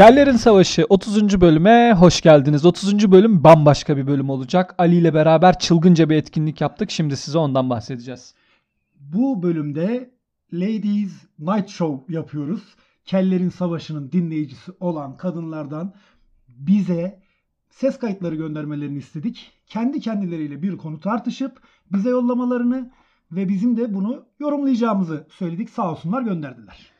Kellerin Savaşı 30. bölüme hoş geldiniz. 30. bölüm bambaşka bir bölüm olacak. Ali ile beraber çılgınca bir etkinlik yaptık. Şimdi size ondan bahsedeceğiz. Bu bölümde Ladies Night Show yapıyoruz. Kellerin Savaşı'nın dinleyicisi olan kadınlardan bize ses kayıtları göndermelerini istedik. Kendi kendileriyle bir konu tartışıp bize yollamalarını ve bizim de bunu yorumlayacağımızı söyledik. Sağ olsunlar, gönderdiler.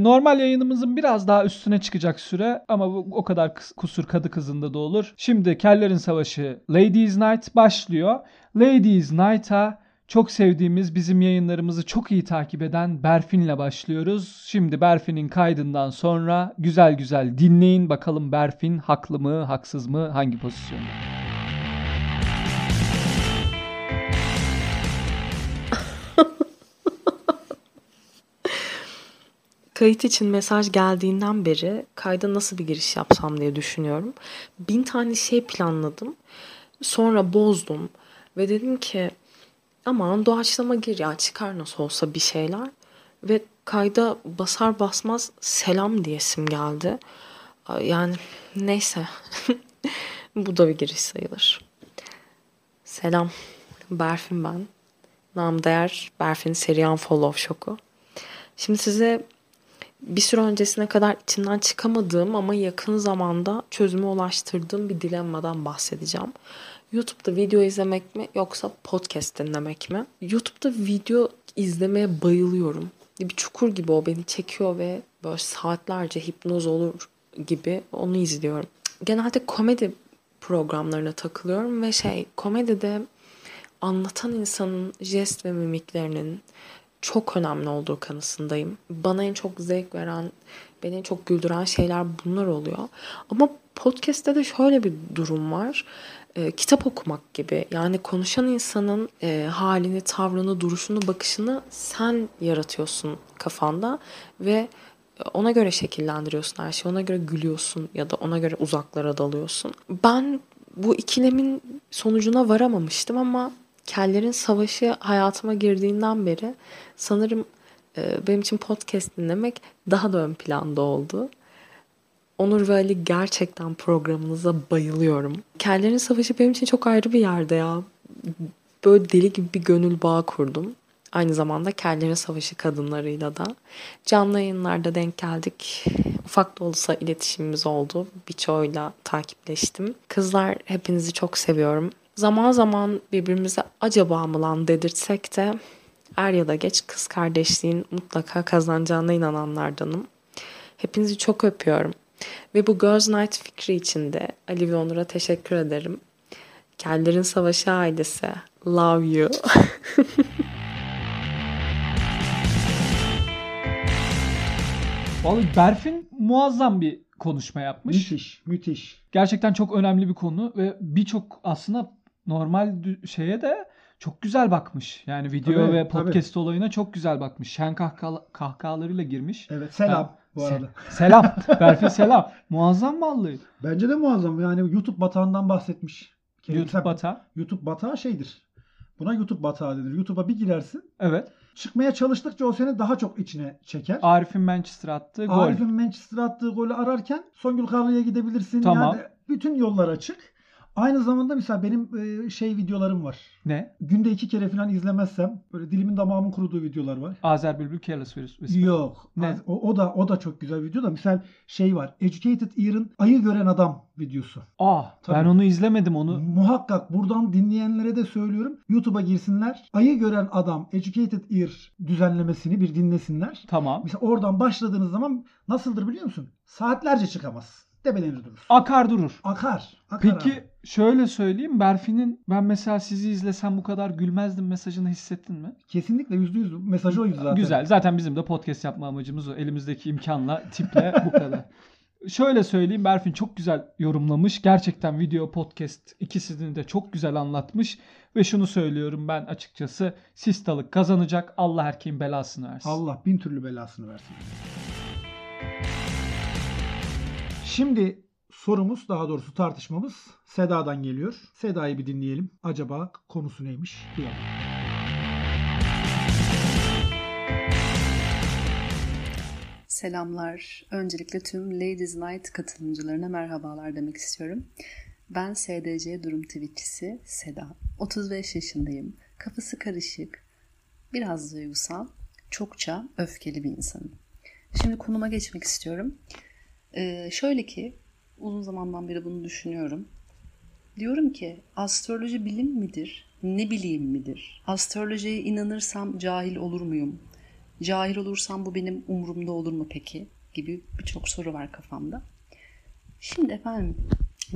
Normal yayınımızın biraz daha üstüne çıkacak süre ama bu o kadar kusur kadı kızında da olur. Şimdi Kellerin Savaşı Ladies Night başlıyor. Ladies Night'a çok sevdiğimiz, bizim yayınlarımızı çok iyi takip eden Berfin'le başlıyoruz. Şimdi Berfin'in kaydından sonra güzel güzel dinleyin bakalım Berfin haklı mı, haksız mı, hangi pozisyonda? Kayıt için mesaj geldiğinden beri kayda nasıl bir giriş yapsam diye düşünüyorum. 1000 tane şey planladım. Sonra bozdum. Ve dedim ki aman doğaçlama gir ya, çıkar nasıl olsa bir şeyler. Ve kayda basar basmaz selam diyesim geldi. Yani neyse. Bu da bir giriş sayılır. Selam. Berfin ben. Nam değer Berfin Serian Fall of Shoku. Şimdi size bir süre öncesine kadar içinden çıkamadığım ama yakın zamanda çözüme ulaştırdığım bir dilemmadan bahsedeceğim. YouTube'da video izlemek mi yoksa podcast dinlemek mi? YouTube'da video izlemeye bayılıyorum. Bir çukur gibi o beni çekiyor ve böyle saatlerce hipnoz olur gibi onu izliyorum. Genelde komedi programlarına takılıyorum ve komedide anlatan insanın jest ve mimiklerinin çok önemli olduğu kanısındayım. Bana en çok zevk veren, beni en çok güldüren şeyler bunlar oluyor. Ama podcast'te de şöyle bir durum var. Kitap okumak gibi. Yani konuşan insanın halini, tavrını, duruşunu, bakışını sen yaratıyorsun kafanda ve ona göre şekillendiriyorsun her şeyi. Ona göre gülüyorsun ya da ona göre uzaklara dalıyorsun. Ben bu ikilemin sonucuna varamamıştım ama Kellerin Savaşı hayatıma girdiğinden beri sanırım benim için podcast dinlemek daha da ön planda oldu. Onur ve Ali, gerçekten programınıza bayılıyorum. Kellerin Savaşı benim için çok ayrı bir yerde ya. Böyle deli gibi bir gönül bağı kurdum. Aynı zamanda Kellerin Savaşı kadınlarıyla da. Canlı yayınlarda denk geldik. Ufak da olsa iletişimimiz oldu. Birçoğuyla takipleştim. Kızlar, hepinizi çok seviyorum. Zaman zaman birbirimize acaba mı lan dedirtsek de er ya da geç kız kardeşliğin mutlaka kazanacağına inananlardanım. Hepinizi çok öpüyorum. Ve bu Girls Night fikri için de Ali ve Onur'a teşekkür ederim. Kellerin Savaşı ailesi. Love you. Vallahi Berfin muazzam bir konuşma yapmış. Müthiş, müthiş. Gerçekten çok önemli bir konu ve birçok aslında normal şeye de çok güzel bakmış. Yani video tabii, ve podcast tabii. Olayına çok güzel bakmış. Şen kahkahalarıyla girmiş. Evet, selam bu arada. Selam. Berfin selam. Muazzam vallahi. Bence de muazzam. Yani YouTube batağından bahsetmiş. YouTube batağı? YouTube batağı şeydir. Buna YouTube batağı denir. YouTube'a bir girersin. Evet. Çıkmaya çalıştıkça o seni daha çok içine çeker. Arif'in Manchester'a attığı golü ararken Songül Karlı'ya gidebilirsin. Tamam. Yani bütün yollar açık. Aynı zamanda mesela benim videolarım var. Ne? Günde 2 kere falan izlemezsem böyle dilimin damağımın kuruduğu videolar var. Azer Bülbül Careless Whisper. Yok. Ne? O da çok güzel video da. Mesela var. Educated Ear'ın Ayı Gören Adam videosu. Tabii. Ben onu izlemedim onu. Muhakkak buradan dinleyenlere de söylüyorum. YouTube'a girsinler. Ayı Gören Adam Educated Ear düzenlemesini bir dinlesinler. Tamam. Mesela oradan başladığınız zaman nasıldır biliyor musun? Saatlerce çıkamaz. Debelenir durur. Akar durur. Akar. Peki abi. Şöyle söyleyeyim. Berfin'in ben mesela sizi izlesem bu kadar gülmezdim mesajını hissettin mi? Kesinlikle %100 mesajı oydu zaten. Güzel. Zaten bizim de podcast yapma amacımız o. Elimizdeki imkanla, tiple bu kadar. Şöyle söyleyeyim. Berfin çok güzel yorumlamış. Gerçekten video, podcast ikisini de çok güzel anlatmış. Ve şunu söylüyorum ben açıkçası. Sistalık kazanacak. Allah herkeğin belasını versin. Allah bin türlü belasını versin. Şimdi sorumuz, daha doğrusu tartışmamız Seda'dan geliyor. Seda'yı bir dinleyelim. Acaba konusu neymiş? Duyalım. Selamlar. Öncelikle tüm Ladies Night katılımcılarına merhabalar demek istiyorum. Ben SDC Durum Twitch'isi Seda. 35 yaşındayım. Kafası karışık, biraz duygusal, çokça öfkeli bir insanım. Şimdi konuma geçmek istiyorum. Şöyle ki, uzun zamandan beri bunu düşünüyorum. Diyorum ki, astroloji bilim midir, ne bileyim midir? Astrolojiye inanırsam cahil olur muyum? Cahil olursam bu benim umurumda olur mu peki? Gibi birçok soru var kafamda. Şimdi efendim,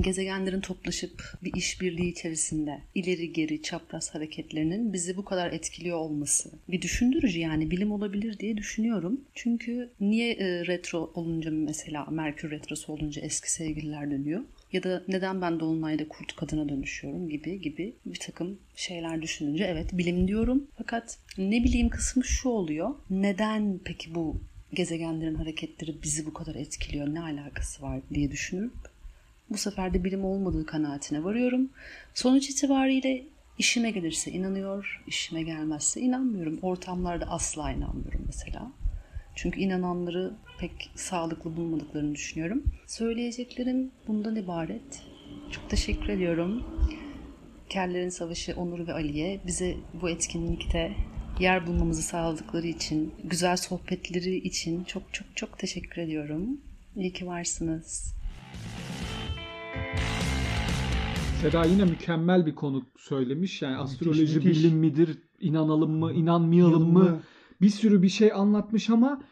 gezegenlerin toplaşıp bir işbirliği içerisinde ileri geri çapraz hareketlerinin bizi bu kadar etkiliyor olması bir düşündürücü, yani bilim olabilir diye düşünüyorum. Çünkü niye retro olunca, mesela Merkür Retrosu olunca eski sevgililer dönüyor? Ya da neden ben dolunayda kurt kadına dönüşüyorum gibi bir takım şeyler düşününce evet bilim diyorum. Fakat ne bileyim kısmı şu oluyor. Neden peki bu gezegenlerin hareketleri bizi bu kadar etkiliyor? Ne alakası var diye düşünüp bu sefer de bilim olmadığı kanaatine varıyorum. Sonuç itibariyle işime gelirse inanıyor, işime gelmezse inanmıyorum. Ortamlarda asla inanmıyorum mesela. Çünkü inananları pek sağlıklı bulmadıklarını düşünüyorum. Söyleyeceklerim bundan ibaret. Çok teşekkür ediyorum. Kellerin Savaşı Onur ve Ali'ye bize bu etkinlikte yer bulmamızı sağladıkları için, güzel sohbetleri için çok çok çok teşekkür ediyorum. İyi ki varsınız. Seda yine mükemmel bir konu söylemiş. Yani astroloji bilim midir, inanalım mı, inanmayalım mı? Bir sürü bir şey anlatmış ama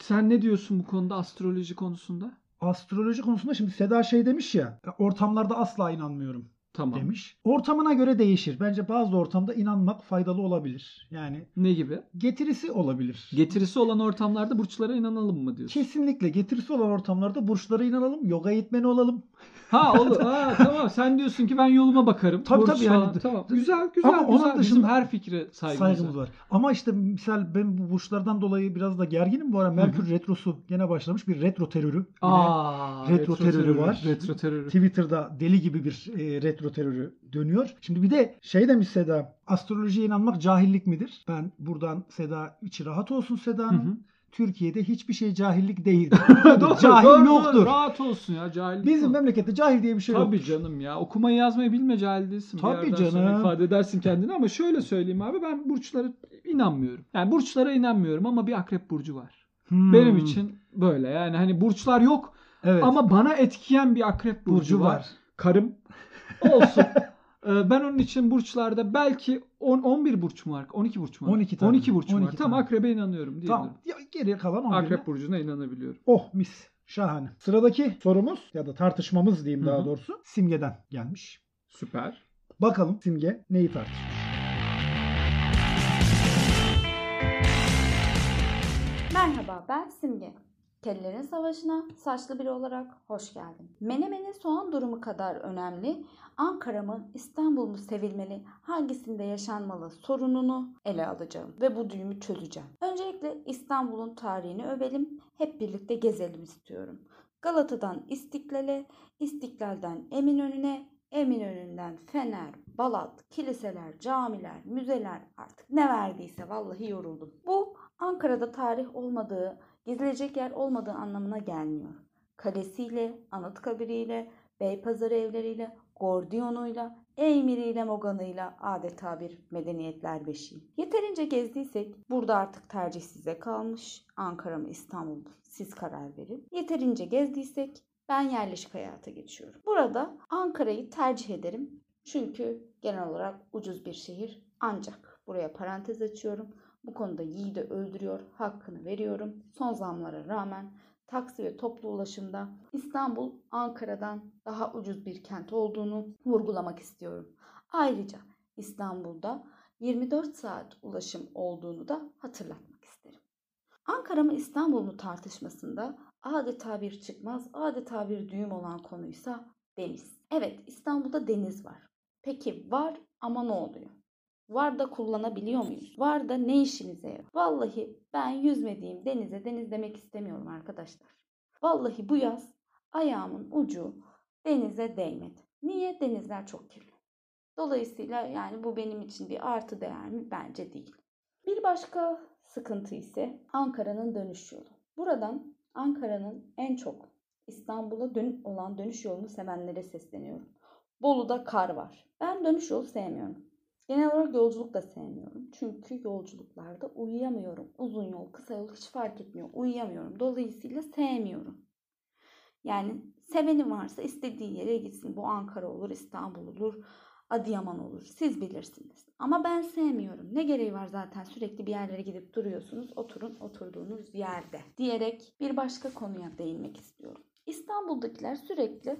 sen ne diyorsun bu konuda, astroloji konusunda? Astroloji konusunda şimdi Seda şey demiş ya, ortamlarda asla inanmıyorum tamam demiş. Ortamına göre değişir. Bence bazı ortamda inanmak faydalı olabilir. Yani ne gibi? Getirisi olabilir. Getirisi olan ortamlarda burçlara inanalım mı diyorsun? Kesinlikle. Getirisi olan ortamlarda burçlara inanalım. Yoga eğitmeni olalım. Ha olur. Ha tamam. Sen diyorsun ki ben yoluma bakarım. Tabii tabii yani. Tamam. Güzel. Ama güzel. Onun dışında bizim her fikre saygımız var. Ama işte misal ben bu burçlardan dolayı biraz da gerginim bu ara. Merkür Retrosu gene başlamış. Bir retro terörü. Retro terörü var. Retro terörü. Twitter'da deli gibi bir retro terörü dönüyor. Şimdi bir de şey demiş Seda, astrolojiye inanmak cahillik midir? Ben buradan Seda, içi rahat olsun Seda'nın. Türkiye'de hiçbir şey cahillik değildir. Cahil yoktur. Rahat olsun ya, cahillik. Bizim memlekette cahil diye bir şey yok. Tabii yoktur canım ya. Okumayı yazmayı bilme cahil değilsin. Tabii canım. İfade edersin kendini ama şöyle söyleyeyim abi, ben burçlara inanmıyorum. Yani burçlara inanmıyorum ama bir akrep burcu var. Benim için böyle yani, hani burçlar yok ama bana etkiyen bir akrep burcu var. Karım. Olsun. Ben onun için burçlarda belki 11 burç mu var? 12 burç mu var? 12 burç mu var? Tam akrebe inanıyorum diyebilirim. Tamam. Geriye kalan 11. Akrep burcuna inanabiliyorum. Oh mis. Şahane. Sıradaki sorumuz ya da tartışmamız diyeyim daha doğrusu Simge'den gelmiş. Süper. Bakalım Simge neyi tartışıyor? Merhaba, ben Simge. Kellerin Savaşı'na saçlı biri olarak hoş geldin. Menemen'in soğan durumu kadar önemli, Ankara mı İstanbul mu sevilmeli, hangisinde yaşanmalı sorununu ele alacağım ve bu düğümü çözeceğim. Öncelikle İstanbul'un tarihini övelim, hep birlikte gezelim istiyorum. Galata'dan İstiklal'e, İstiklal'den Eminönü'ne, Eminönü'nden Fener, Balat, kiliseler, camiler, müzeler, artık ne verdiyse, vallahi yoruldum. Bu Ankara'da tarih olmadığı, gezilecek yer olmadığı anlamına gelmiyor. Kalesiyle, Anıtkabiriyle, Beypazarı evleriyle, Gordiyonuyla, Eymiriyle, Moganıyla adeta bir medeniyetler beşiği. Yeterince gezdiysek burada artık tercih size kalmış. Ankara mı İstanbul mu? Siz karar verin. Yeterince gezdiysek ben yerleşik hayata geçiyorum. Burada Ankara'yı tercih ederim. Çünkü genel olarak ucuz bir şehir. Ancak buraya parantez açıyorum. Bu konuda yiğidi öldürüyor, hakkını veriyorum. Son zamlara rağmen taksi ve toplu ulaşımda İstanbul, Ankara'dan daha ucuz bir kent olduğunu vurgulamak istiyorum. Ayrıca İstanbul'da 24 saat ulaşım olduğunu da hatırlatmak isterim. Ankara mı İstanbul mu tartışmasında adeta bir çıkmaz, adeta bir düğüm olan konuysa deniz. Evet, İstanbul'da deniz var. Peki var ama ne oluyor? Var da kullanabiliyor muyuz? Var da ne işinize yarar? Vallahi ben yüzmediğim denize deniz demek istemiyorum arkadaşlar. Vallahi bu yaz ayağımın ucu denize değmedi. Niye? Denizler çok kirli. Dolayısıyla yani bu benim için bir artı değer mi? Bence değil. Bir başka sıkıntı ise Ankara'nın dönüş yolu. Buradan Ankara'nın en çok İstanbul'a olan dönüş yolunu sevenlere sesleniyorum. Bolu'da kar var. Ben dönüş yolu sevmiyorum. Genel olarak yolculuk da sevmiyorum. Çünkü yolculuklarda uyuyamıyorum. Uzun yol, kısa yol hiç fark etmiyor. Uyuyamıyorum. Dolayısıyla sevmiyorum. Yani seveni varsa istediği yere gitsin. Bu Ankara olur, İstanbul olur, Adıyaman olur. Siz bilirsiniz. Ama ben sevmiyorum. Ne gereği var zaten sürekli bir yerlere gidip duruyorsunuz. Oturun oturduğunuz yerde diyerek bir başka konuya değinmek istiyorum. İstanbul'dakiler sürekli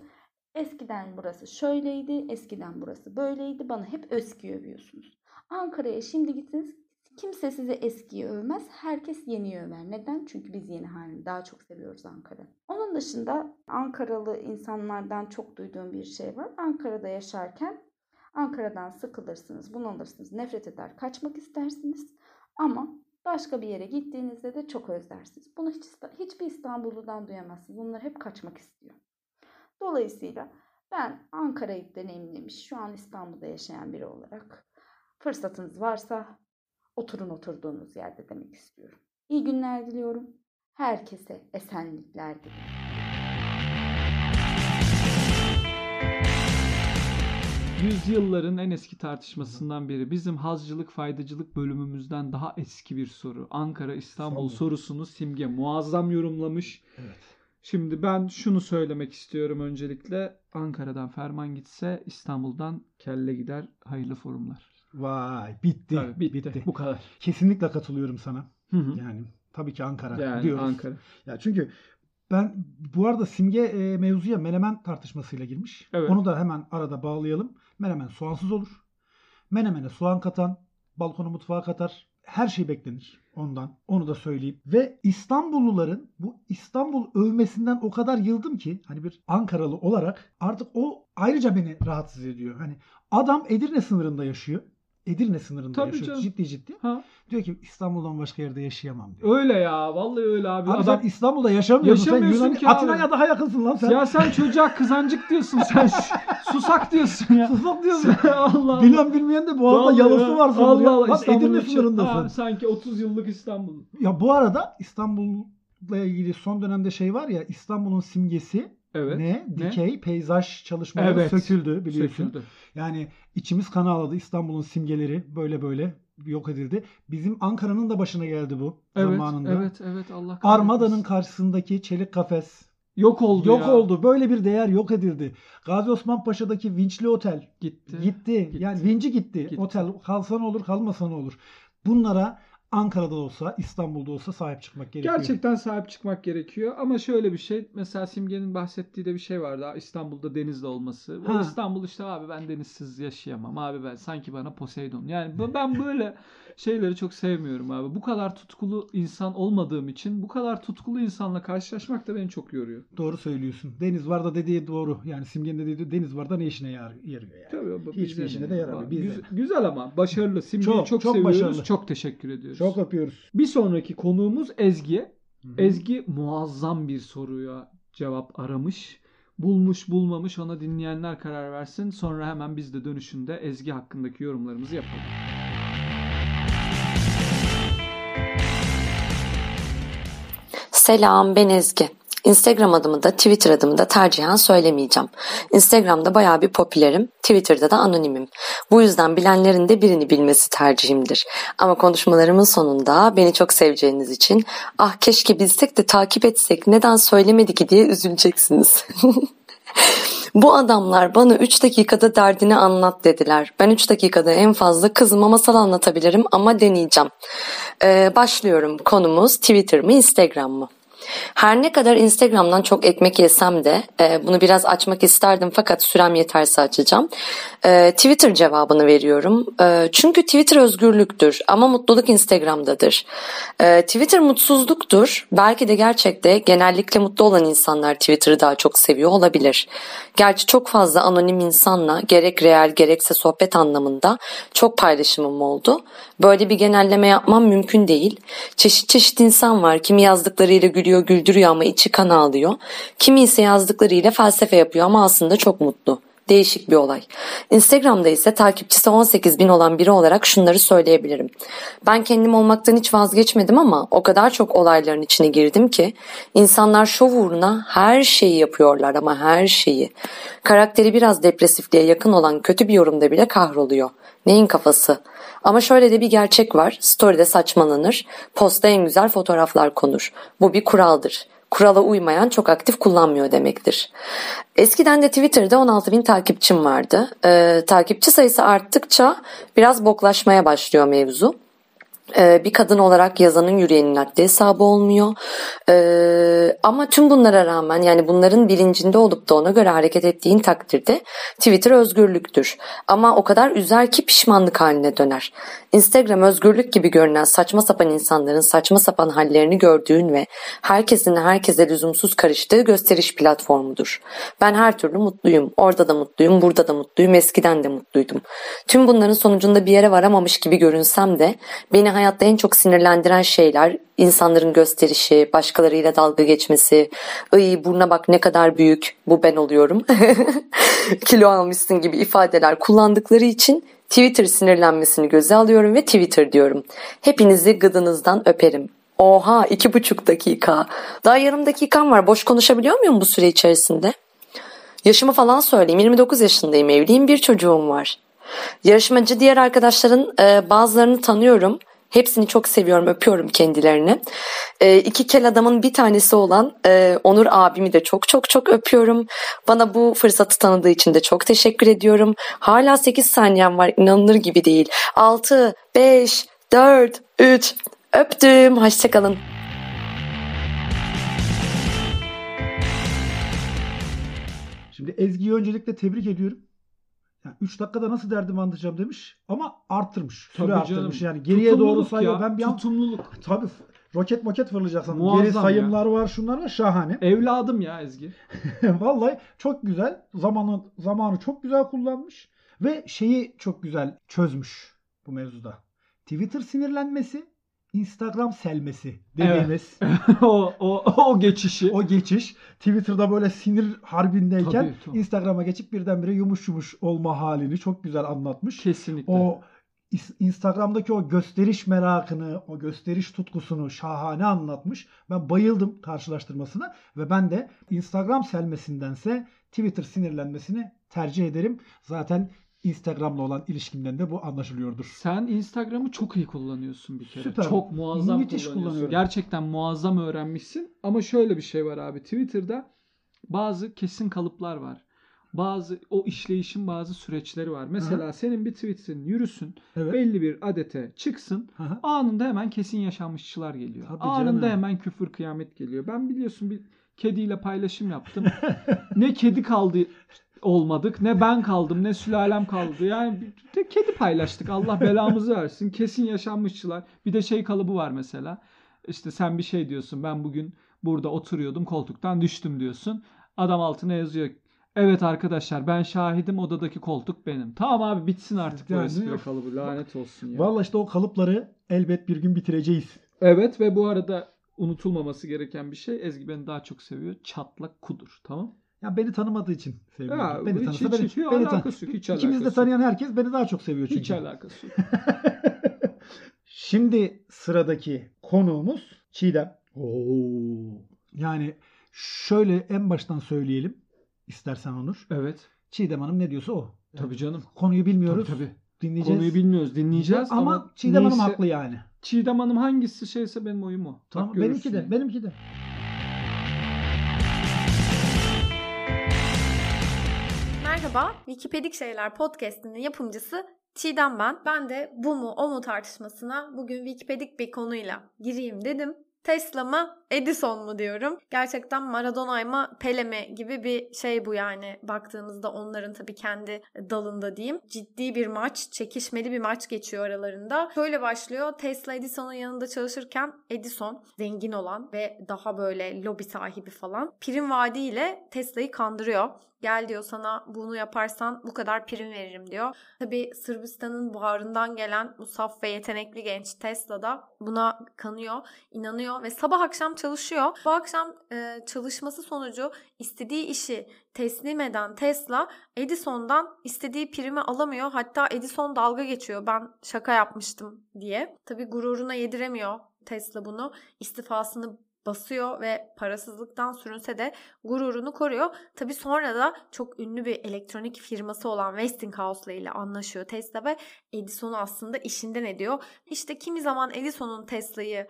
eskiden burası şöyleydi, eskiden burası böyleydi. Bana hep eskiyi övüyorsunuz. Ankara'ya şimdi gitsiniz. Kimse size eskiyi övmez. Herkes yeniyi över. Neden? Çünkü biz yeni halini daha çok seviyoruz Ankara'da. Onun dışında Ankaralı insanlardan çok duyduğum bir şey var. Ankara'da yaşarken Ankara'dan sıkılırsınız, bunalırsınız, nefret eder, kaçmak istersiniz. Ama başka bir yere gittiğinizde de çok özlersiniz. Bunu hiçbir İstanbullu'dan duyamazsınız. Bunlar hep kaçmak istiyor. Dolayısıyla ben Ankara'yı deneyimlemiş, şu an İstanbul'da yaşayan biri olarak fırsatınız varsa oturun oturduğunuz yerde demek istiyorum. İyi günler diliyorum. Herkese esenlikler diliyorum. Yüzyılların en eski tartışmasından biri. Bizim hazcılık, faydacılık bölümümüzden daha eski bir soru. Ankara, İstanbul sorusunu Simge muazzam yorumlamış. Evet. Şimdi ben şunu söylemek istiyorum öncelikle. Ankara'dan ferman gitse İstanbul'dan kelle gider. Hayırlı forumlar. Vay bitti. Tabii, bitti. Bu kadar. Kesinlikle katılıyorum sana. Hı-hı. Yani tabii ki Ankara yani, diyoruz. Ankara. Ya çünkü ben bu arada Simge mevzuya Menemen tartışmasıyla girmiş. Evet. Onu da hemen arada bağlayalım. Menemen soğansız olur. Menemen'e soğan katan balkona mutfağa katar. Her şey beklenir ondan. Onu da söyleyeyim. Ve İstanbulluların bu İstanbul övmesinden o kadar yıldım ki hani bir Ankaralı olarak artık o ayrıca beni rahatsız ediyor. Hani adam Edirne sınırında yaşıyor. Edirne sınırında tabii yaşıyor canım. Ciddi. Ha. Diyor ki İstanbul'dan başka yerde yaşayamam diyor. Öyle ya vallahi öyle abi. Abi adam, sen İstanbul'da yaşamıyorsun sen ki Atina'ya daha yakınsın lan sen. Ya sen çocuğa kızancık diyorsun sen. Susak diyorsun ya. Susak diyorsun. Allah. Bilen bilmeyen de Boğaz'da yalısı var sanırım. Allah Allah. Edirne sınırındasın. Sanki 30 yıllık İstanbul. Ya bu arada İstanbul'la ilgili son dönemde şey var ya İstanbul'un simgesi. Evet. Dikey peyzaj çalışmaları söküldü biliyorsun. Söküldü. Yani içimiz kan ağladı. İstanbul'un simgeleri böyle yok edildi. Bizim Ankara'nın da başına geldi bu zamanında. Evet, Allah kahretsin. Armada'nın karşısındaki çelik kafes yok oldu. Böyle bir değer yok edildi. Gazi Osman Paşa'daki vinçli otel gitti. Yani vinci gitti. Otel kalsa ne olur, kalmasa ne olur. Bunlara Ankara'da olsa, İstanbul'da olsa sahip çıkmak gerekiyor. Gerçekten sahip çıkmak gerekiyor. Ama şöyle bir şey. Mesela Simge'nin bahsettiği de bir şey vardı. İstanbul'da denizli olması. İstanbul işte abi ben denizsiz yaşayamam. Abi ben sanki bana Poseidon. Yani ben böyle şeyleri çok sevmiyorum abi. Bu kadar tutkulu insan olmadığım için bu kadar tutkulu insanla karşılaşmak da beni çok yoruyor. Doğru söylüyorsun. Deniz var da dediği doğru. Yani Simge'nin dediği deniz var da ne işine yarıyor yani. Tabii, hiçbir işine de yaramıyor. Güzel ama başarılı. Simge'yi çok seviyoruz. Başarılı. Çok teşekkür ediyoruz. Çok öpüyoruz. Bir sonraki konuğumuz Ezgi. Hı-hı. Ezgi muazzam bir soruya cevap aramış. Bulmuş bulmamış ona dinleyenler karar versin. Sonra hemen biz de dönüşünde Ezgi hakkındaki yorumlarımızı yapalım. Selam ben Ezgi. Instagram adımı da Twitter adımı da tercihen söylemeyeceğim. Instagram'da bayağı bir popülerim, Twitter'da da anonimim. Bu yüzden bilenlerin de birini bilmesi tercihimdir. Ama konuşmalarımın sonunda beni çok seveceğiniz için ah keşke bilsek de takip etsek neden söylemedi ki diye üzüleceksiniz. Bu adamlar bana 3 dakikada derdini anlat dediler. Ben 3 dakikada en fazla kızıma masal anlatabilirim ama deneyeceğim. Başlıyorum. Konumuz Twitter mı Instagram mı? Her ne kadar Instagram'dan çok ekmek yesem de bunu biraz açmak isterdim fakat sürem yeterse açacağım. Twitter cevabını veriyorum. Çünkü Twitter özgürlüktür ama mutluluk Instagram'dadır. Twitter mutsuzluktur. Belki de genellikle mutlu olan insanlar Twitter'ı daha çok seviyor olabilir. Gerçi çok fazla anonim insanla gerek real gerekse sohbet anlamında çok paylaşımım oldu. Böyle bir genelleme yapmam mümkün değil. Çeşit insan var. Kimi yazdıklarıyla gülüyor. Güldürüyor ama içi kan ağlıyor. Kimi ise yazdıklarıyla felsefe yapıyor ama aslında çok mutlu. Değişik bir olay. Instagram'da ise takipçisi 18.000 olan biri olarak şunları söyleyebilirim. Ben kendim olmaktan hiç vazgeçmedim ama o kadar çok olayların içine girdim ki insanlar şov uğruna her şeyi yapıyorlar ama her şeyi. Karakteri biraz depresifliğe yakın olan kötü bir yorumda bile kahroluyor. Neyin kafası? Ama şöyle de bir gerçek var. Story'de saçmalanır, posta en güzel fotoğraflar konur. Bu bir kuraldır. Kurala uymayan çok aktif kullanmıyor demektir. Eskiden de Twitter'da 16.000 takipçim vardı. Takipçi sayısı arttıkça biraz boklaşmaya başlıyor mevzu. Bir kadın olarak yazanın yüreğinin adli hesabı olmuyor. Ama tüm bunlara rağmen, yani bunların bilincinde olup da ona göre hareket ettiğin takdirde Twitter özgürlüktür. Ama o kadar üzer ki pişmanlık haline döner. Instagram özgürlük gibi görünen saçma sapan insanların saçma sapan hallerini gördüğün ve herkesin herkese lüzumsuz karıştığı gösteriş platformudur. Ben her türlü mutluyum. Orada da mutluyum, burada da mutluyum, eskiden de mutluydum. Tüm bunların sonucunda bir yere varamamış gibi görünsem de beni hayatta en çok sinirlendiren şeyler insanların gösterişi, başkalarıyla dalga geçmesi, "Ay buruna bak ne kadar büyük, bu ben oluyorum, kilo almışsın" gibi ifadeler kullandıkları için Twitter sinirlenmesini göze alıyorum ve Twitter diyorum. Hepinizi gıdınızdan öperim. Oha, 2,5 dakika. Daha yarım dakikam var. Boş konuşabiliyor muyum bu süre içerisinde? Yaşımı falan söyleyeyim. 29 yaşındayım, evliyim, bir çocuğum var. Yarışmacı diğer arkadaşların bazılarını tanıyorum. Hepsini çok seviyorum, öpüyorum kendilerini. İki kel adamın bir tanesi olan Onur abimi de çok çok çok öpüyorum. Bana bu fırsatı tanıdığı için de çok teşekkür ediyorum. Hala 8 saniyem var, inanılır gibi değil. 6, 5, 4, 3, öptüm, hoşçakalın. Şimdi Ezgi'yi öncelikle tebrik ediyorum. Yani 3 dakikada nasıl derdimi anlatacağım demiş ama arttırmış. Tabii canım, arttırmış. Yani geriye tutumluluk doğru sayıyor. Ya, ben bir an tutumluluk. Tabii roket maket fırlayacaksan geri sayımlar ya. Var, şunlar var, şahane. Evladım ya Ezgi. Vallahi çok güzel. Zamanı çok güzel kullanmış ve şeyi çok güzel çözmüş bu mevzuda. Twitter sinirlenmesi, Instagram selmesi dediğimiz. Evet. o geçiş. Twitter'da böyle sinir harbindeyken tabii. Instagram'a geçip birdenbire yumuş yumuş olma halini çok güzel anlatmış. Kesinlikle. O Instagram'daki o gösteriş merakını, o gösteriş tutkusunu şahane anlatmış. Ben bayıldım karşılaştırmasına ve ben de Instagram selmesindense Twitter sinirlenmesini tercih ederim. Zaten Instagram'la olan ilişkimden de bu anlaşılıyordur. Sen Instagram'ı çok iyi kullanıyorsun bir kere. Süper. Çok muazzam müthiş kullanıyorsun. Gerçekten muazzam öğrenmişsin. Ama şöyle bir şey var abi. Twitter'da bazı kesin kalıplar var. O işleyişin bazı süreçleri var. Mesela senin bir tweetin yürüsün. Evet. Belli bir adete çıksın. Aha. Anında hemen kesin yaşanmışçılar geliyor. Tabii anında canım. Hemen küfür kıyamet geliyor. Ben biliyorsun bir kediyle paylaşım yaptım. Ne kedi kaldı olmadık. Ne ben kaldım, ne sülalem kaldı. Yani tek kedi paylaştık. Allah belamızı versin. Kesin yaşanmışçılar. Bir de şey kalıbı var mesela. İşte sen bir şey diyorsun. Ben bugün burada oturuyordum. Koltuktan düştüm diyorsun. Adam altına yazıyor. Evet arkadaşlar ben şahidim. Odadaki koltuk benim. Tamam abi bitsin artık bu eski kalıbı. Lanet olsun ya. Vallahi işte o kalıpları elbet bir gün bitireceğiz. Evet ve bu arada unutulmaması gereken bir şey. Ezgi beni daha çok seviyor. Çatlak kudur. Tamam. Ya beni tanımadığı için seviyor. Ya, beni tanısa beni alakası yok. İkimiz de tanıyan herkes beni daha çok seviyor çünkü. Hiç alakası yok. Şimdi sıradaki konuğumuz Çiğdem. Oo. Yani şöyle en baştan söyleyelim istersen Onur. Evet. Çiğdem Hanım ne diyorsa o. Tabii yani canım. Konuyu bilmiyoruz. Tabii. Dinleyeceğiz. Konuyu bilmiyoruz. Dinleyeceğiz ama Çiğdem neyse, Hanım haklı yani. Çiğdem Hanım hangisi şeyse benim oyum o. Tamam, bak, benimki de. Merhaba, Wikipedia Şeyler podcast'inin yapımcısı Çiğdem ben. Ben de bu mu o mu tartışmasına bugün Wikipedia bir konuyla gireyim dedim. Tesla mı, Edison mu diyorum. Gerçekten Maradona mı, Pele mi gibi bir şey bu yani. Baktığımızda onların tabii kendi dalında diyeyim. Ciddi bir maç, çekişmeli bir maç geçiyor aralarında. Şöyle başlıyor. Tesla Edison'un yanında çalışırken Edison zengin olan ve daha böyle lobi sahibi falan. Prim vaadiyle Tesla'yı kandırıyor. Gel diyor sana bunu yaparsan bu kadar prim veririm diyor. Tabii Sırbistan'ın bağrından gelen bu saf ve yetenekli genç Tesla da buna kanıyor, inanıyor. çalışmıyor ve sabah akşam çalışıyor. Bu akşam çalışması sonucu istediği işi teslim eden Tesla, Edison'dan istediği primi alamıyor. Hatta Edison dalga geçiyor, ben şaka yapmıştım diye. Tabii gururuna yediremiyor Tesla bunu. İstifasını basıyor ve parasızlıktan sürünse de gururunu koruyor. Tabii sonra da çok ünlü bir elektronik firması olan Westinghouse ile anlaşıyor Tesla ve Edison'u aslında işinden ediyor. İşte kimi zaman Edison'un Tesla'yı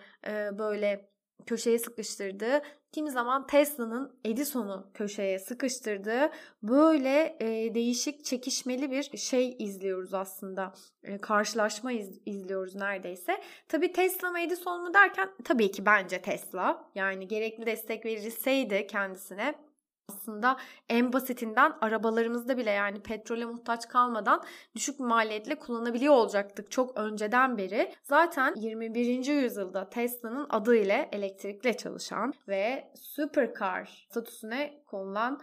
böyle köşeye sıkıştırdığı, kimi zaman Tesla'nın Edison'u köşeye sıkıştırdığı böyle değişik çekişmeli bir şey izliyoruz aslında. Karşılaşma izliyoruz neredeyse. Tabii Tesla mı Edison mu derken tabii ki bence Tesla. Yani gerekli destek verilseydi kendisine aslında en basitinden arabalarımızda bile yani petrole muhtaç kalmadan düşük maliyetle kullanabiliyor olacaktık çok önceden beri. Zaten 21. yüzyılda Tesla'nın adıyla elektrikle çalışan ve supercar statüsüne konulan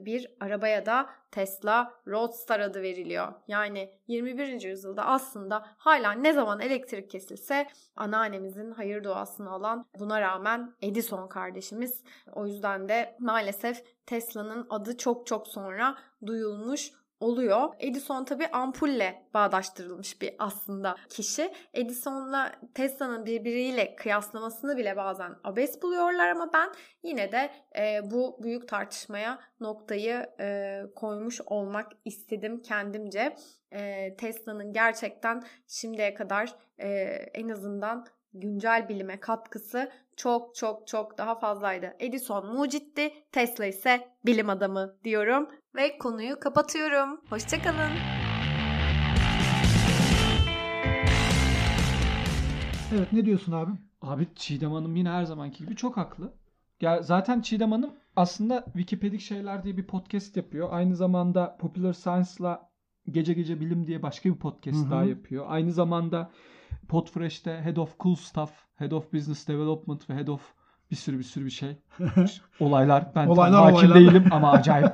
bir arabaya da Tesla Roadster adı veriliyor. Yani 21. yüzyılda aslında hala ne zaman elektrik kesilse anneannemizin hayır duasını alan, buna rağmen Edison kardeşimiz. O yüzden de maalesef Tesla'nın adı çok çok sonra duyulmuş oluyor. Edison tabii ampulle bağdaştırılmış bir aslında kişi. Edison'la Tesla'nın birbiriyle kıyaslamasını bile bazen abes buluyorlar ama ben yine de bu büyük tartışmaya noktayı koymuş olmak istedim kendimce. Tesla'nın gerçekten şimdiye kadar en azından güncel bilime katkısı çok çok çok daha fazlaydı. Edison mucitti, Tesla ise bilim adamı diyorum ve konuyu kapatıyorum. Hoşçakalın. Evet, ne diyorsun abi? Abi Çiğdem Hanım yine her zamanki gibi çok haklı. Ya zaten Çiğdem Hanım aslında Wikipedia Şeyler diye bir podcast yapıyor. Aynı zamanda Popular Science'la Gece Gece Bilim diye başka bir podcast daha yapıyor. Aynı zamanda PotFresh'te Head of Cool Stuff, Head of Business Development ve Head of bir sürü bir şey. Olaylar. Ben hakim değilim ama acayip.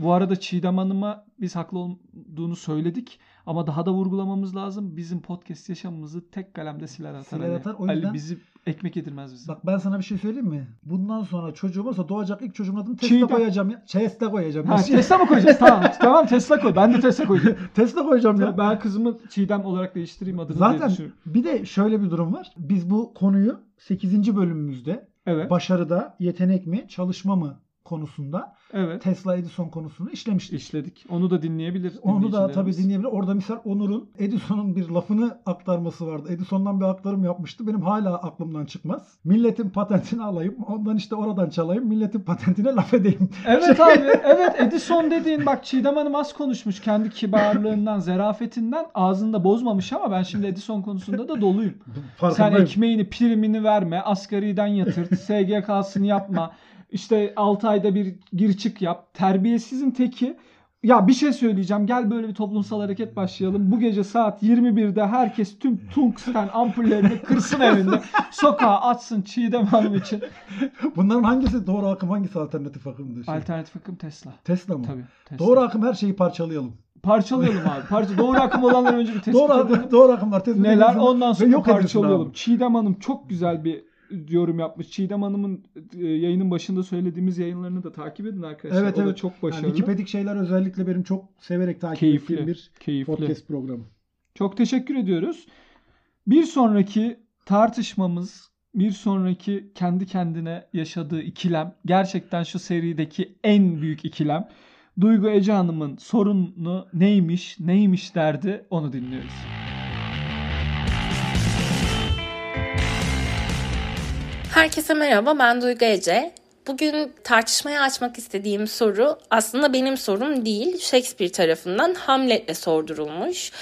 Bu arada Çiğdem Hanım'a biz haklı olduğunu söyledik ama daha da vurgulamamız lazım. Bizim podcast yaşamımızı tek kalemde siler atar. O yüzden... Ali bizi ekmek yedirmez bize. Bak ben sana bir şey söyleyeyim mi? Bundan sonra çocuğum olsa doğacak ilk çocuğumun adını Tesla koyacağım ya. Tesla koyacağım. Ha, Tesla mı koyacağız? Tamam Tesla koy. Ben de Tesla koyacağım. Tesla koyacağım ya. Ben kızımı Çiğdem olarak değiştireyim adını. Zaten bir de şöyle bir durum var. Biz bu konuyu 8. bölümümüzde evet, başarıda yetenek mi, çalışma mı konusunda, evet, Tesla Edison konusunu işledik. Onu da dinleyebilir. Onu da tabii dinleyebilir. Orada misal Onur'un Edison'un bir lafını aktarması vardı. Edison'dan bir aktarım yapmıştı. Benim hala aklımdan çıkmaz. Milletin patentini alayım. Ondan işte oradan çalayım. Milletin patentine laf edeyim. Evet abi. Evet, Edison dediğin bak Çiğdem Hanım az konuşmuş. Kendi kibarlığından, zerafetinden ağzında bozmamış ama ben şimdi Edison konusunda da doluyum. Sen ekmeğini, primini verme. Asgariden yatır. SGK'sını yapma. İşte 6 ayda bir gir çık yap. Terbiyesizin teki. Ya bir şey söyleyeceğim. Gel böyle bir toplumsal hareket başlayalım. Bu gece saat 21'de herkes tüm tungsten ampullerini kırsın evinde. Sokağa atsın Çiğdem Hanım için. Bunların hangisi doğru akım, hangisi alternatif akım? Alternatif akım Tesla. Tesla mı? Tabii. Tesla. Doğru akım her şeyi parçalayalım abi. Doğru akım olanlar önce bir tespit edelim. Doğru akımlar tespit edelim. Neler ondan sonra yok parçalayalım. Abi. Çiğdem Hanım çok güzel bir yorum yapmış. Çiğdem Hanım'ın yayının başında söylediğimiz yayınlarını da takip edin arkadaşlar. Evet, o da çok başarılı. Yani Wikipedia Şeyler özellikle benim çok severek takip ettiğim bir podcast programı. Çok teşekkür ediyoruz. Bir sonraki tartışmamız, bir sonraki kendi kendine yaşadığı ikilem, gerçekten şu serideki en büyük ikilem. Duygu Ece Hanım'ın sorunu neymiş derdi, onu dinliyoruz. Herkese merhaba, ben Duygu Ece. Bugün tartışmayı açmak istediğim soru aslında benim sorum değil, Shakespeare tarafından Hamlet'le sordurulmuş.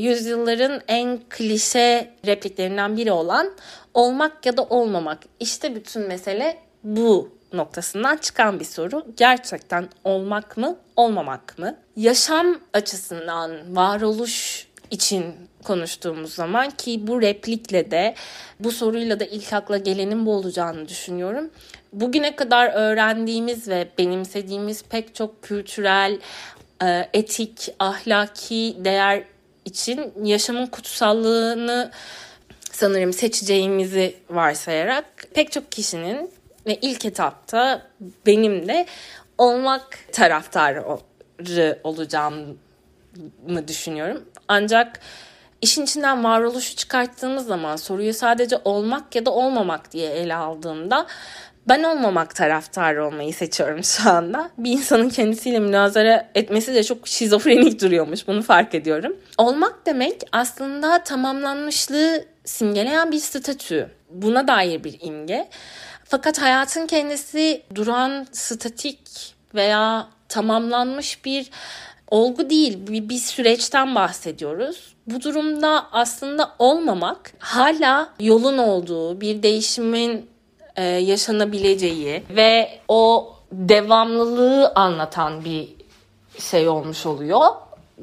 Yüzyılların en klişe repliklerinden biri olan olmak ya da olmamak. İşte bütün mesele bu noktasından çıkan bir soru. Gerçekten olmak mı, olmamak mı? Yaşam açısından, varoluş için konuştuğumuz zaman ki bu replikle de bu soruyla da ilk akla gelenin bu olacağını düşünüyorum. Bugüne kadar öğrendiğimiz ve benimsediğimiz pek çok kültürel, etik, ahlaki değer için yaşamın kutsallığını sanırım seçeceğimizi varsayarak pek çok kişinin ve ilk etapta benim de olmak taraftarı olacağımı düşünüyorum. Ancak işin içinden varoluşu çıkarttığımız zaman, soruyu sadece olmak ya da olmamak diye ele aldığımda, ben olmamak taraftarı olmayı seçiyorum şu anda. Bir insanın kendisiyle münazara etmesi de çok şizofrenik duruyormuş. Bunu fark ediyorum. Olmak demek aslında tamamlanmışlığı simgeleyen bir statü. Buna dair bir imge. Fakat hayatın kendisi duran, statik veya tamamlanmış bir olgu değil. Bir süreçten bahsediyoruz. Bu durumda aslında olmamak hala yolun olduğu, bir değişimin yaşanabileceği ve o devamlılığı anlatan bir şey olmuş oluyor.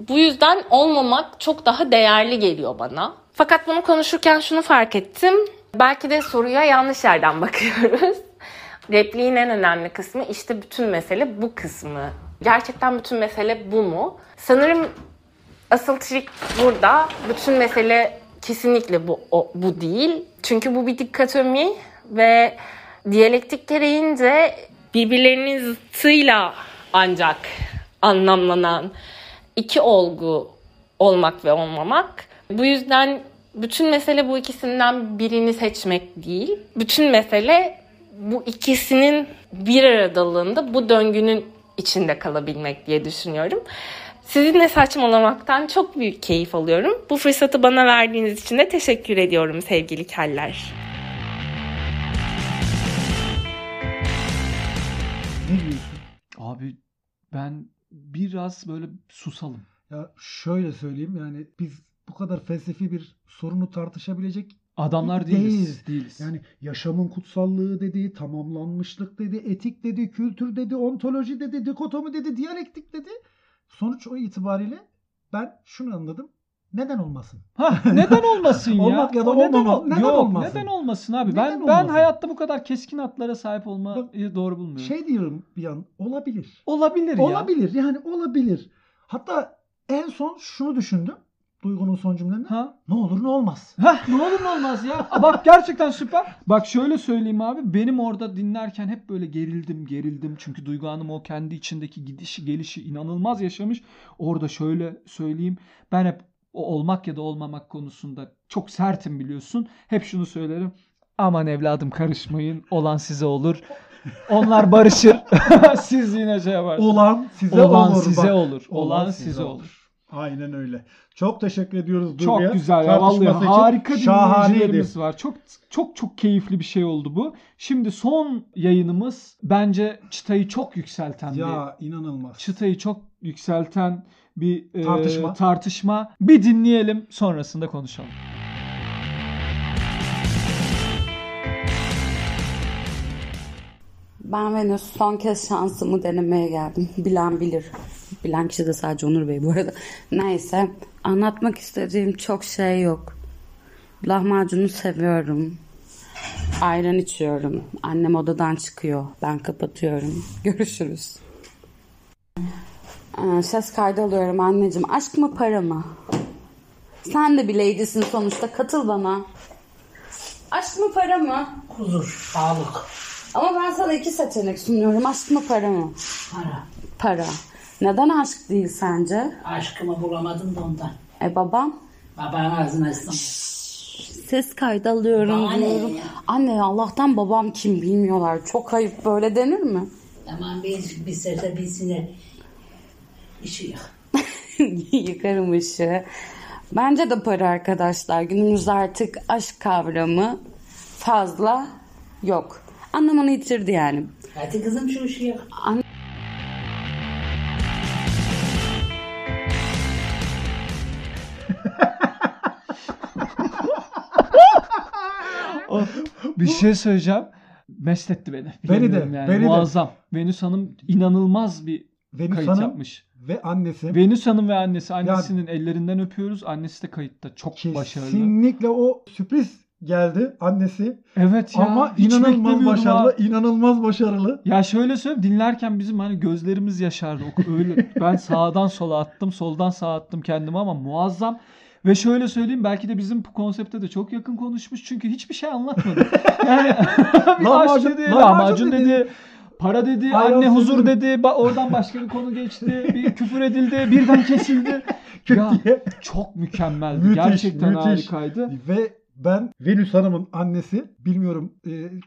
Bu yüzden olmamak çok daha değerli geliyor bana. Fakat bunu konuşurken şunu fark ettim. Belki de soruya yanlış yerden bakıyoruz. Repliğin en önemli kısmı işte bütün mesele bu kısmı. Gerçekten bütün mesele bu mu? Sanırım asıl trik burada. Bütün mesele kesinlikle bu değil. Çünkü bu bir dikotomi. Ve diyalektik gereğince birbirlerinin zıttıyla ancak anlamlanan iki olgu olmak ve olmamak. Bu yüzden bütün mesele bu ikisinden birini seçmek değil. Bütün mesele bu ikisinin bir aradalığında bu döngünün içinde kalabilmek diye düşünüyorum. Sizinle saçmalamaktan çok büyük keyif alıyorum. Bu fırsatı bana verdiğiniz için de teşekkür ediyorum sevgili keller. Ne diyorsun? Abi ben biraz böyle susalım. Ya şöyle söyleyeyim, yani biz bu kadar felsefi bir sorunu tartışabilecek adamlar değiliz. Yani yaşamın kutsallığı dedi, tamamlanmışlık dedi, etik dedi, kültür dedi, ontoloji dedi, dikotomi dedi, diyalektik dedi. Sonuç o itibariyle ben şunu anladım. Neden olmasın? Ha, neden olmasın ya? Olmak ya da olmamak. Neden olmasın? Neden olmasın abi? Ben hayatta bu kadar keskin hatlara sahip olmayı doğru bulmuyorum. Şey diyorum bir an, olabilir. Olabilir ya. Yani olabilir. Hatta en son şunu düşündüm. Duygu'nun son cümlesini. Ne olur ne olmaz. Ne olur ne olmaz ya. Bak gerçekten süper. Bak şöyle söyleyeyim abi. Benim orada dinlerken hep böyle gerildim. Çünkü Duygu Hanım o kendi içindeki gidişi gelişi inanılmaz yaşamış. Orada şöyle söyleyeyim. Ben hep o olmak ya da olmamak konusunda çok sertim biliyorsun. Hep şunu söylerim. Aman evladım karışmayın. Olan size olur. Onlar barışır. Siz yine şey yaparsınız. Olan size olur. Olan size olur. Aynen öyle. Çok teşekkür ediyoruz. Çok güzel. Vallahi harika dinleyicilerimiz var. Çok keyifli bir şey oldu bu. Şimdi son yayınımız bence çıtayı çok yükselten inanılmaz. Çıtayı çok yükselten bir tartışma. Bir dinleyelim, sonrasında konuşalım. Ben Venus, son kez şansımı denemeye geldim. Bilen bilir. Bilen kişi de sadece Onur Bey bu arada. Neyse, anlatmak istediğim çok şey yok. Lahmacunu seviyorum. Ayran içiyorum. Annem odadan çıkıyor. Ben kapatıyorum. Görüşürüz. Ses kaydı alıyorum anneciğim. Aşk mı para mı? Sen de bir lady'sin sonuçta. Katıl bana. Aşk mı para mı? Huzur, sağlık. Ama ben sana iki seçenek sunuyorum. Aşk mı para mı? Para. Neden aşk değil sence? Aşkımı bulamadım da ondan. Babam? Babanın ağzına ısınmış. Ses kaydı alıyorum. Anne Allah'tan babam kim bilmiyorlar. Çok ayıp, böyle denir mi? Tamam bir seferde bilsinler. İşi yok. Yıkarım ışığı. Bence de para arkadaşlar. Günümüzde artık aşk kavramı fazla yok. Anlamını yitirdi yani. Hadi kızım şu ışığı yok. Bir şey söyleyeceğim. Mest etti beni. Beni de. Muazzam. Venüs Hanım inanılmaz bir kayıt yapmış. Ve annesi. Venüs Hanım ve annesi. Annesinin ellerinden öpüyoruz. Annesi de kayıtta. Çok başarılı. Kesinlikle o sürpriz geldi. Annesi. Evet ya. Ama inanılmaz başarılı. İnanılmaz başarılı. Ya şöyle söyleyeyim. Dinlerken bizim hani gözlerimiz yaşardı. Öyle. Ben sağdan sola attım. Soldan sağa attım kendimi ama muazzam. Ve şöyle söyleyeyim, belki de bizim bu konsepte de çok yakın konuşmuş. Çünkü hiçbir şey anlatmadı. Yani lahmacun dedi, para dedi, hayır, anne huzur dedi. Oradan başka bir konu geçti. Bir küfür edildi. Birden kesildi. Ya, çok mükemmeldi. Müthiş, gerçekten müthiş. Harikaydı. Ve ben Venus Hanım'ın annesi, bilmiyorum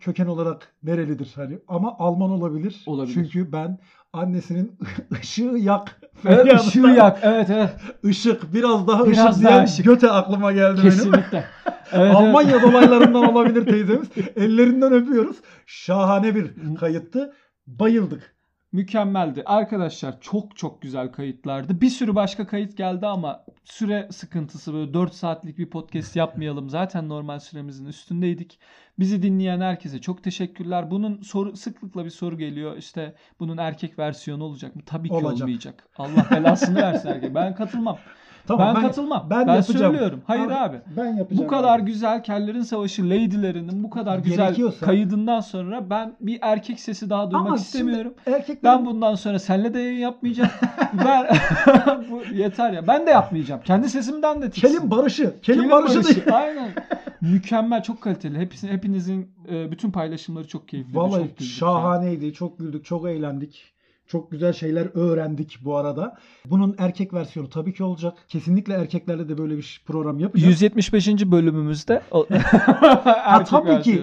köken olarak nerelidir hani, ama Alman olabilir. Olabilir. Çünkü ben annesinin ışığı yak. Evet, ışığı yak. Evet evet. Işık, biraz daha ışık diyen ışık. Göte aklıma geldi. Kesinlikle. Benim. Evet, Almanya dolaylarından olabilir teyzemiz. Ellerinden öpüyoruz. Şahane bir kayıttı. Bayıldık. Mükemmeldi. Arkadaşlar çok çok güzel kayıtlardı. Bir sürü başka kayıt geldi ama süre sıkıntısı, böyle 4 saatlik bir podcast yapmayalım. Zaten normal süremizin üstündeydik. Bizi dinleyen herkese çok teşekkürler. Bunun sıklıkla bir soru geliyor. İşte bunun erkek versiyonu olacak mı? Tabii ki olacak. Olmayacak. Allah belasını versin erkek. Ben katılmam. Tamam, ben katılmam. Ben yapacağım. Söylüyorum. Hayır abi. Ben yapacağım. Bu kadar güzel Kellerin Savaşı Lady'lerinin bu kadar güzel kaydından sonra ben bir erkek sesi daha duymak istemiyorum. Ben bundan sonra seninle de yayın yapmayacağım. Ben bu yeter ya. Ben de yapmayacağım. Kendi sesimden de tiksin. Kelim barışı. Aynen. Mükemmel, çok kaliteli. Hepinizin bütün paylaşımları çok keyifli. Vallahi çok şahaneydi. Yani. Çok güldük, çok eğlendik. Çok güzel şeyler öğrendik bu arada. Bunun erkek versiyonu tabii ki olacak. Kesinlikle erkeklerle de böyle bir program yapacağız. 175. bölümümüzde.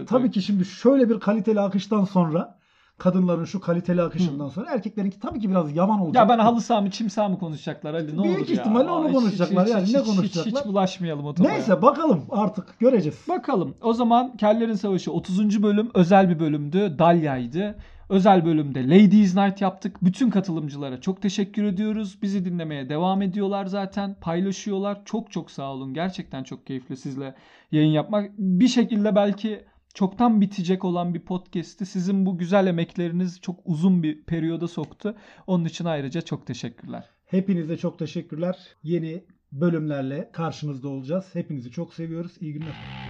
Tabii ki şimdi şöyle bir kaliteli akıştan sonra, kadınların şu kaliteli akışından sonra erkeklerinki tabii ki biraz yavan olacak. Ya ben halı saha mı çim saha mı konuşacaklar Ali, ne olur ya. Büyük ihtimalle onu konuşacaklar. Yani ne konuşacaklar? Hiç bulaşmayalım o tarafa. Neyse, bakalım artık göreceğiz. Bakalım. O zaman Kellerin Savaşı 30. bölüm özel bir bölümdü. Dalya'ydı. Özel bölümde Ladies Night yaptık. Bütün katılımcılara çok teşekkür ediyoruz. Bizi dinlemeye devam ediyorlar zaten. Paylaşıyorlar. Çok çok sağ olun. Gerçekten çok keyifli sizle yayın yapmak. Bir şekilde belki çoktan bitecek olan bir podcast'i sizin bu güzel emekleriniz çok uzun bir periyoda soktu. Onun için ayrıca çok teşekkürler. Hepinize çok teşekkürler. Yeni bölümlerle karşınızda olacağız. Hepinizi çok seviyoruz. İyi günler.